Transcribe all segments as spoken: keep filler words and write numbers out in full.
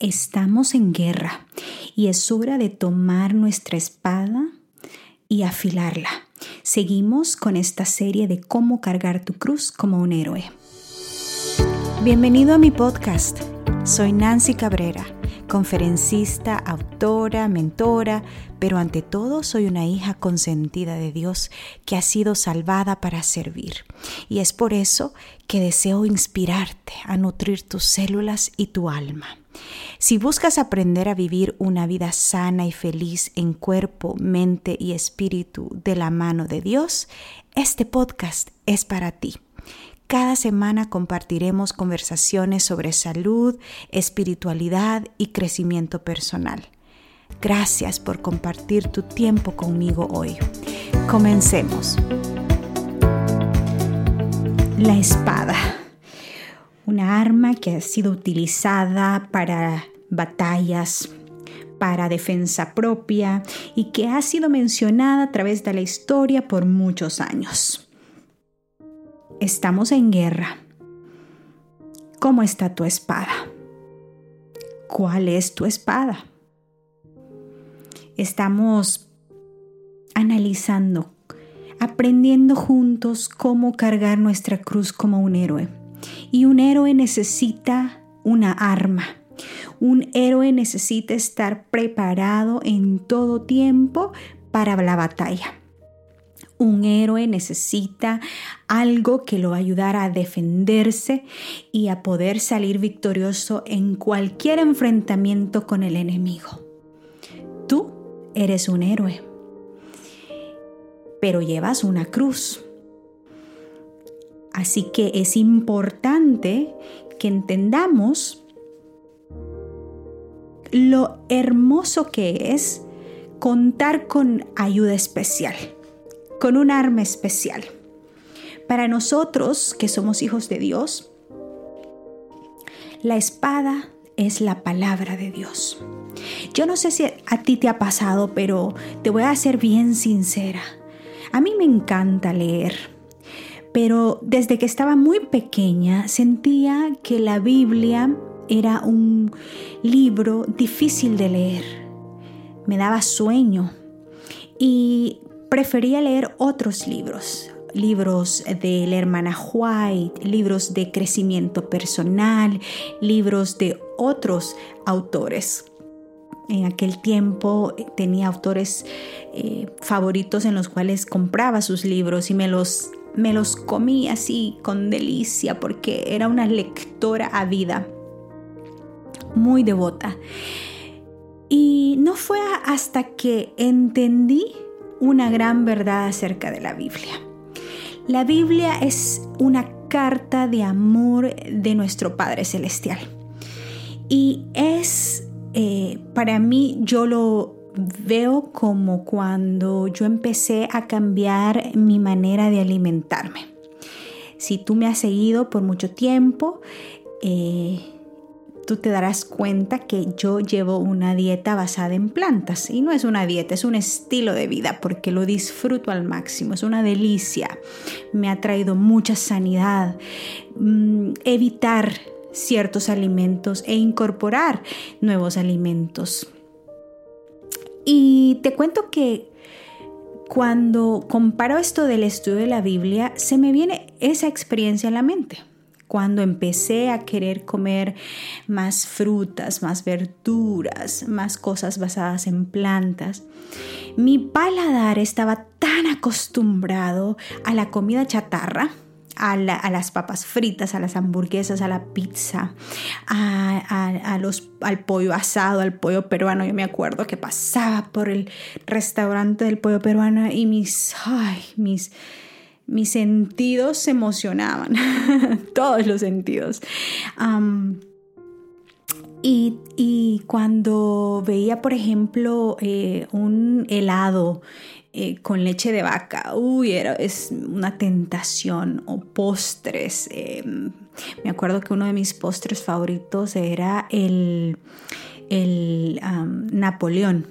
estamos en guerra y es hora de tomar nuestra espada y afilarla. Seguimos con esta serie de cómo cargar tu cruz como un héroe. Bienvenido a mi podcast. Soy Nancy Cabrera, conferencista, autora, mentora, pero ante todo soy una hija consentida de Dios que ha sido salvada para servir. Y es por eso que deseo inspirarte a nutrir tus células y tu alma. Si buscas aprender a vivir una vida sana y feliz en cuerpo, mente y espíritu de la mano de Dios, este podcast es para ti. Cada semana compartiremos conversaciones sobre salud, espiritualidad y crecimiento personal. Gracias por compartir tu tiempo conmigo hoy. Comencemos. La espada, una arma que ha sido utilizada para batallas, para defensa propia y que ha sido mencionada a través de la historia por muchos años. Estamos en guerra. ¿Cómo está tu espada? ¿Cuál es tu espada? Estamos analizando, aprendiendo juntos cómo cargar nuestra cruz como un héroe. Y un héroe necesita una arma. Un héroe necesita estar preparado en todo tiempo para la batalla. Un héroe necesita algo que lo ayudara a defenderse y a poder salir victorioso en cualquier enfrentamiento con el enemigo. Tú eres un héroe, pero llevas una cruz. Así que es importante que entendamos lo hermoso que es contar con ayuda especial, con un arma especial. Para nosotros que somos hijos de Dios, la espada es la palabra de Dios. Yo no sé si a ti te ha pasado, pero te voy a ser bien sincera. A mí me encanta leer, pero desde que estaba muy pequeña sentía que la Biblia era un libro difícil de leer. Me daba sueño y prefería leer otros libros, libros de la hermana White, libros de crecimiento personal, libros de otros autores. En aquel tiempo tenía autores eh, favoritos en los cuales compraba sus libros y me los, me los comía así con delicia porque era una lectora ávida, muy devota. Y no fue hasta que entendí una gran verdad acerca de la Biblia. La Biblia es una carta de amor de nuestro Padre Celestial. Y es, eh, para mí, yo lo veo como cuando yo empecé a cambiar mi manera de alimentarme. Si tú me has seguido por mucho tiempo, eh, tú te darás cuenta que yo llevo una dieta basada en plantas. Y no es una dieta, es un estilo de vida porque lo disfruto al máximo. Es una delicia. Me ha traído mucha sanidad. Mm, evitar ciertos alimentos e incorporar nuevos alimentos. Y te cuento que cuando comparo esto del estudio de la Biblia, se me viene esa experiencia a la mente. Cuando empecé a querer comer más frutas, más verduras, más cosas basadas en plantas, mi paladar estaba tan acostumbrado a la comida chatarra, a, la, a las papas fritas, a las hamburguesas, a la pizza, a, a, a los, al pollo asado, al pollo peruano. Yo me acuerdo que pasaba por el restaurante del pollo peruano y mis... Ay, mis Mis sentidos se emocionaban, todos los sentidos. Um, y, y cuando veía, por ejemplo, eh, un helado eh, con leche de vaca, uy, era, es una tentación, o postres. Eh, me acuerdo que uno de mis postres favoritos era el, el um, Napoleón.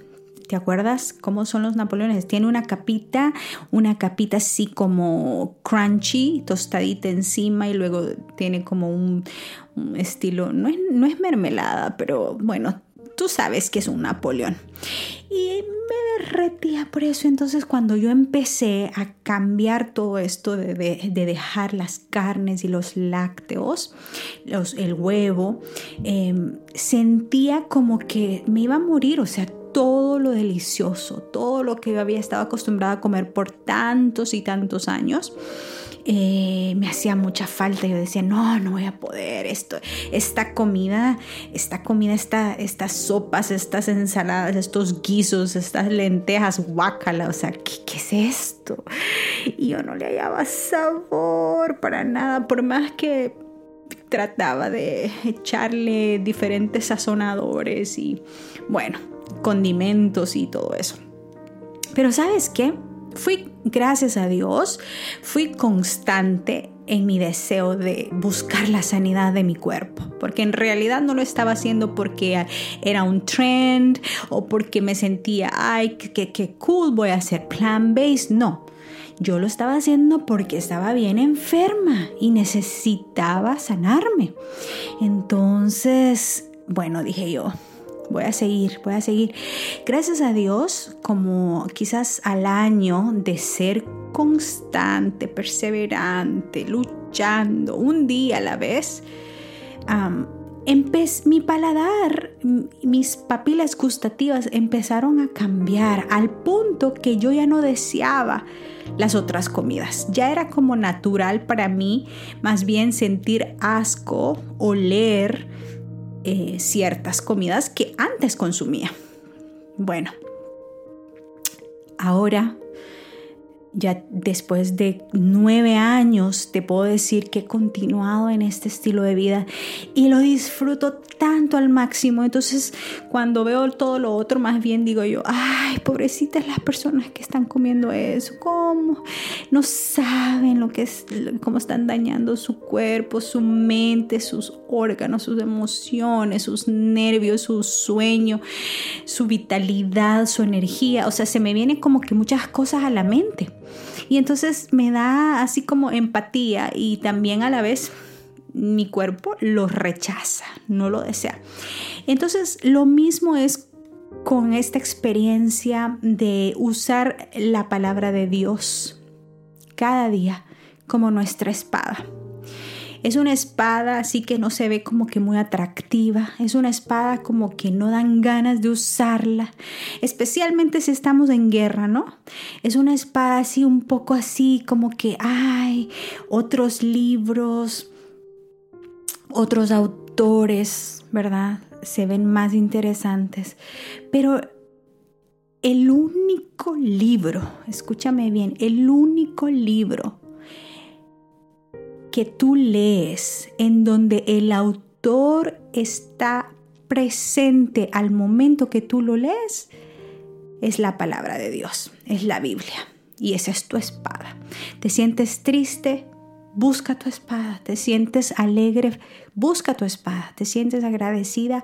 ¿Te acuerdas cómo son los napoleones? Tiene una capita, una capita así como crunchy, tostadita encima, y luego tiene como un, un estilo, no es, no es mermelada, pero bueno, tú sabes que es un napoleón. Y me derretía por eso. Entonces, cuando yo empecé a cambiar todo esto de, de, de dejar las carnes y los lácteos, los, el huevo, eh, sentía como que me iba a morir. O sea, todo lo delicioso, todo lo que yo había estado acostumbrada a comer por tantos y tantos años, Eh, me hacía mucha falta. Yo decía, no, no voy a poder. Esto, esta comida, esta comida, esta, estas sopas, estas ensaladas, estos guisos, estas lentejas, guácala. O sea, ¿qué, qué es esto? Y yo no le hallaba sabor para nada, por más que trataba de echarle diferentes sazonadores y, bueno, condimentos y todo eso. Pero ¿sabes qué? Fui, gracias a Dios, fui constante en mi deseo de buscar la sanidad de mi cuerpo, porque en realidad no lo estaba haciendo porque era un trend o porque me sentía, ay, qué, qué cool, voy a hacer plant-based. No, yo lo estaba haciendo porque estaba bien enferma y necesitaba sanarme. Entonces, bueno, dije yo, voy a seguir, voy a seguir. Gracias a Dios, como quizás al año de ser constante, perseverante, luchando un día a la vez, um, empe- mi paladar, m- mis papilas gustativas empezaron a cambiar al punto que yo ya no deseaba las otras comidas. Ya era como natural para mí, más bien sentir asco, oler Eh, ciertas comidas que antes consumía. Bueno, ahora, ya después de nueve años, te puedo decir que he continuado en este estilo de vida y lo disfruto tanto al máximo. Entonces, cuando veo todo lo otro, más bien digo yo, ay, pobrecitas las personas que están comiendo eso, cómo no saben lo que es, cómo están dañando su cuerpo, su mente, sus órganos, sus emociones, sus nervios, su sueño, su vitalidad, su energía. O sea, se me vienen como que muchas cosas a la mente. Y entonces me da así como empatía, y también a la vez mi cuerpo lo rechaza, no lo desea. Entonces lo mismo es con esta experiencia de usar la palabra de Dios cada día como nuestra espada. Es una espada así que no se ve como que muy atractiva. Es una espada como que no dan ganas de usarla, especialmente si estamos en guerra, ¿no? Es una espada así un poco así como que, ay, otros libros, otros autores, ¿verdad? Se ven más interesantes. Pero el único libro, escúchame bien, el único libro que tú lees en donde el autor está presente al momento que tú lo lees, es la palabra de Dios, es la Biblia, y esa es tu espada. Te sientes triste, busca tu espada. Te sientes alegre, busca tu espada. Te sientes agradecida,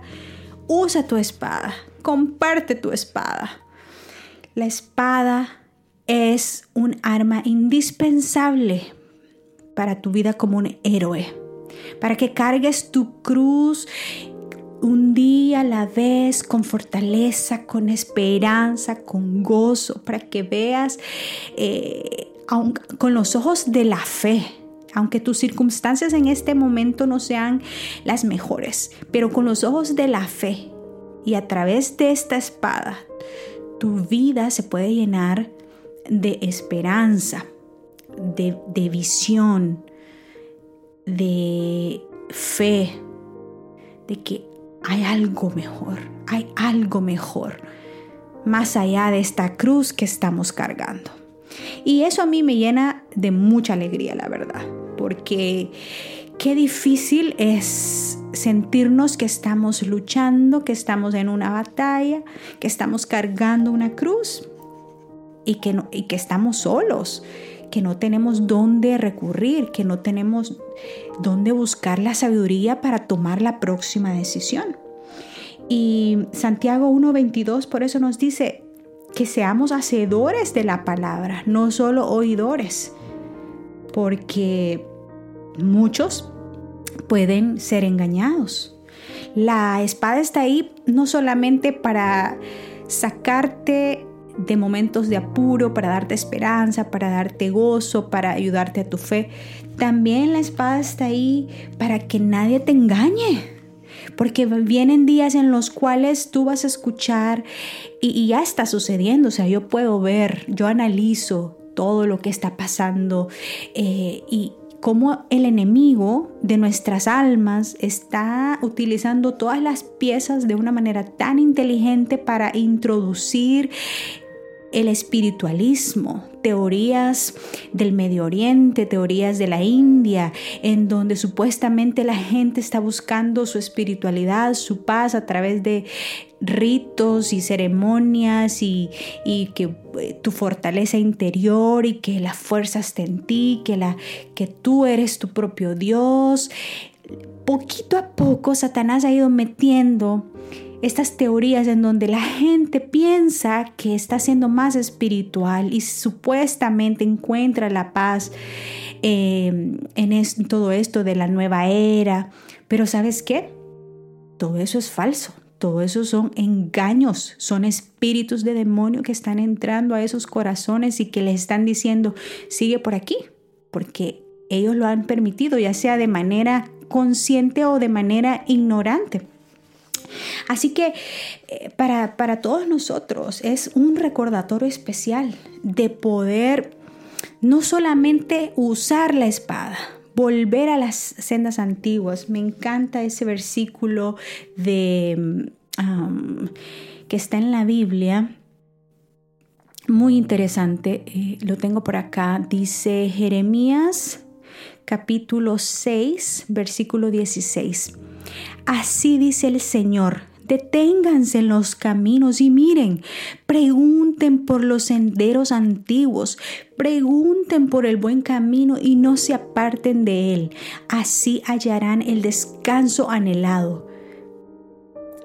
usa tu espada, comparte tu espada. La espada es un arma indispensable para tu vida como un héroe, para que cargues tu cruz un día a la vez, con fortaleza, con esperanza, con gozo, para que veas eh, aun, con los ojos de la fe, aunque tus circunstancias en este momento no sean las mejores, pero con los ojos de la fe, y a través de esta espada, tu vida se puede llenar de esperanza, De, de visión, de fe, de que hay algo mejor, hay algo mejor más allá de esta cruz que estamos cargando. Y eso a mí me llena de mucha alegría, la verdad, porque qué difícil es sentirnos que estamos luchando, que estamos en una batalla, que estamos cargando una cruz y que, no, y que estamos solos, que no tenemos dónde recurrir, que no tenemos dónde buscar la sabiduría para tomar la próxima decisión. Y Santiago uno veintidós por eso nos dice, que seamos hacedores de la palabra, no solo oidores, porque muchos pueden ser engañados. La espada está ahí no solamente para sacarte de momentos de apuro, para darte esperanza, para darte gozo, para ayudarte a tu fe. También la espada está ahí para que nadie te engañe. Porque vienen días en los cuales tú vas a escuchar y, y ya está sucediendo. O sea, yo puedo ver, yo analizo todo lo que está pasando eh, y cómo el enemigo de nuestras almas está utilizando todas las piezas de una manera tan inteligente para introducir el espiritualismo, teorías del Medio Oriente, teorías de la India, en donde supuestamente la gente está buscando su espiritualidad, su paz a través de ritos y ceremonias y, y que tu fortaleza interior y que la fuerza está en ti, que, la, que tú eres tu propio Dios. Poquito a poco Satanás ha ido metiendo estas teorías en donde la gente piensa que está siendo más espiritual y supuestamente encuentra la paz eh, en es, todo esto de la nueva era. Pero ¿sabes qué? Todo eso es falso. Todo eso son engaños, son espíritus de demonio que están entrando a esos corazones y que les están diciendo, sigue por aquí, porque ellos lo han permitido, ya sea de manera consciente o de manera ignorante. Así que eh, para, para todos nosotros es un recordatorio especial de poder no solamente usar la espada, volver a las sendas antiguas. Me encanta ese versículo de, um, que está en la Biblia, muy interesante, eh, lo tengo por acá, dice Jeremías capítulo seis, versículo dieciséis. Así dice el Señor, deténganse en los caminos y miren, pregunten por los senderos antiguos, pregunten por el buen camino y no se aparten de él, así hallarán el descanso anhelado,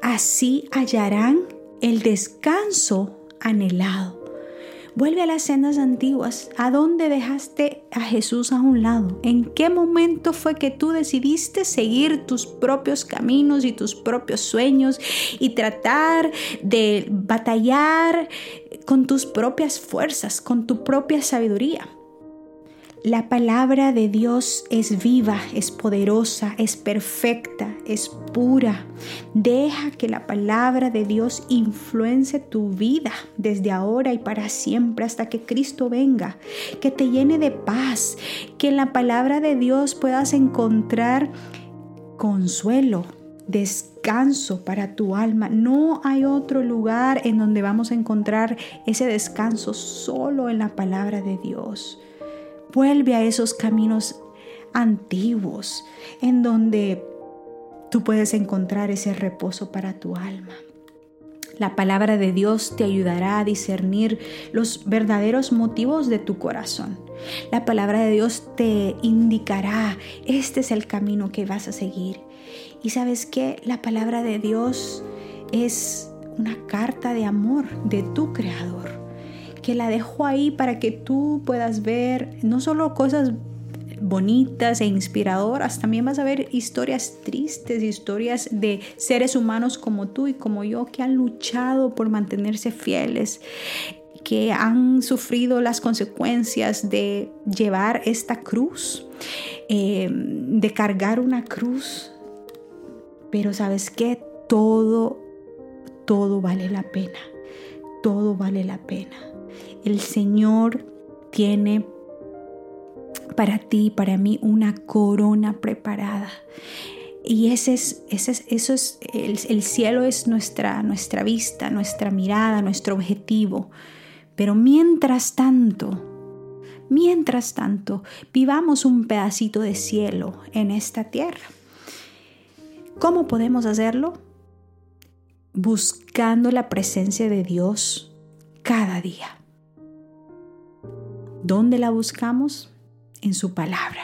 así hallarán el descanso anhelado. Vuelve a las sendas antiguas. ¿A dónde dejaste a Jesús a un lado? ¿En qué momento fue que tú decidiste seguir tus propios caminos y tus propios sueños y tratar de batallar con tus propias fuerzas, con tu propia sabiduría? La palabra de Dios es viva, es poderosa, es perfecta, es pura. Deja que la palabra de Dios influencie tu vida desde ahora y para siempre hasta que Cristo venga. Que te llene de paz, que en la palabra de Dios puedas encontrar consuelo, descanso para tu alma. No hay otro lugar en donde vamos a encontrar ese descanso, solo en la palabra de Dios. Vuelve a esos caminos antiguos en donde tú puedes encontrar ese reposo para tu alma. La palabra de Dios te ayudará a discernir los verdaderos motivos de tu corazón. La palabra de Dios te indicará, este es el camino que vas a seguir. Y ¿sabes qué? La palabra de Dios es una carta de amor de tu Creador, que la dejo ahí para que tú puedas ver no solo cosas bonitas e inspiradoras, también vas a ver historias tristes, historias de seres humanos como tú y como yo que han luchado por mantenerse fieles, que han sufrido las consecuencias de llevar esta cruz, eh, de cargar una cruz. Pero ¿sabes qué? Todo, todo vale la pena. Todo vale la pena. El Señor tiene para ti y para mí una corona preparada. Y ese es, ese es, eso es el, el cielo es nuestra, nuestra vista, nuestra mirada, nuestro objetivo. Pero mientras tanto, mientras tanto, vivamos un pedacito de cielo en esta tierra. ¿Cómo podemos hacerlo? Buscando la presencia de Dios cada día. ¿Dónde la buscamos? En su palabra.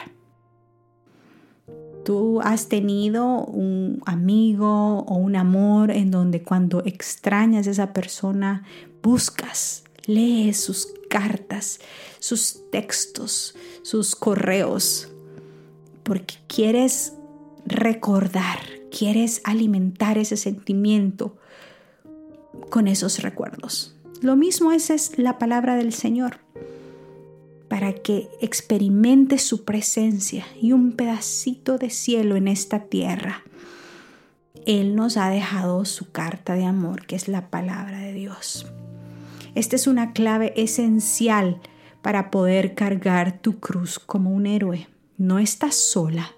tú has tenido un amigo o un amor en donde cuando extrañas a esa persona, buscas, lees sus cartas, sus textos, sus correos, porque quieres recordar, quieres alimentar ese sentimiento con esos recuerdos. Lo mismo, esa es la palabra del Señor, para que experimente su presencia y un pedacito de cielo en esta tierra. Él nos ha dejado su carta de amor, que es la palabra de Dios. Esta es una clave esencial para poder cargar tu cruz como un héroe. No estás sola.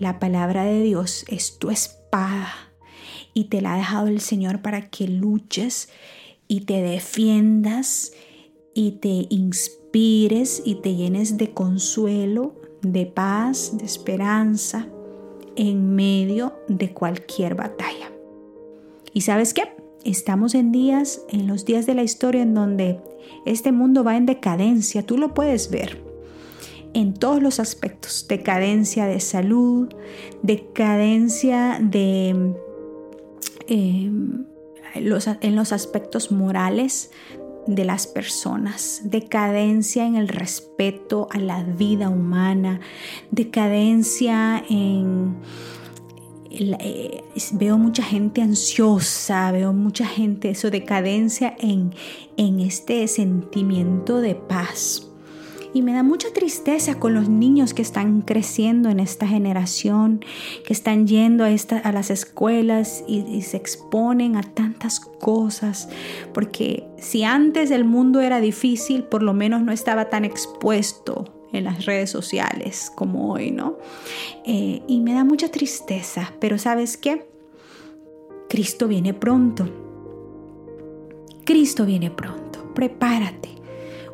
La palabra de Dios es tu espada y te la ha dejado el Señor para que luches y te defiendas y te inspires y te llenes de consuelo, de paz, de esperanza en medio de cualquier batalla. ¿Y sabes qué? Estamos en días, en los días de la historia en donde este mundo va en decadencia. Tú lo puedes ver en todos los aspectos. Decadencia de salud, decadencia de, eh, los, en los aspectos morales de las personas. Decadencia en el respeto a la vida humana. Decadencia en... Veo mucha gente ansiosa, veo mucha gente, eso, decadencia en, en este sentimiento de paz. Y me da mucha tristeza con los niños que están creciendo en esta generación, que están yendo a, esta, a las escuelas y, y se exponen a tantas cosas. Porque si antes el mundo era difícil, por lo menos no estaba tan expuesto en las redes sociales como hoy, ¿no? Eh, y me da mucha tristeza, pero ¿sabes qué? Cristo viene pronto. Cristo viene pronto. Prepárate.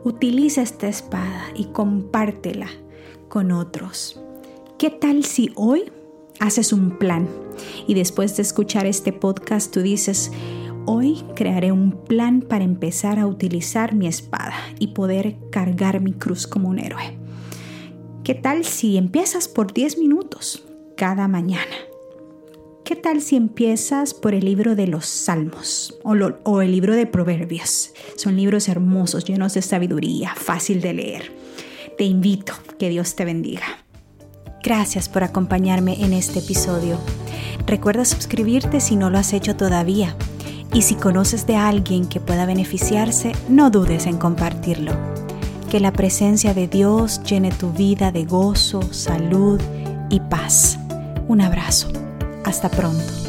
Utiliza esta espada y compártela con otros. ¿Qué tal si hoy haces un plan? Y después de escuchar este podcast tú dices: hoy crearé un plan para empezar a utilizar mi espada y poder cargar mi cruz como un héroe. ¿Qué tal si empiezas por diez minutos cada mañana? ¿Qué tal si empiezas por el libro de los Salmos o, lo, o el libro de Proverbios? Son libros hermosos, llenos de sabiduría, fácil de leer. Te invito, que Dios te bendiga. Gracias por acompañarme en este episodio. Recuerda suscribirte si no lo has hecho todavía. Y si conoces de alguien que pueda beneficiarse, no dudes en compartirlo. Que la presencia de Dios llene tu vida de gozo, salud y paz. Un abrazo. Hasta pronto.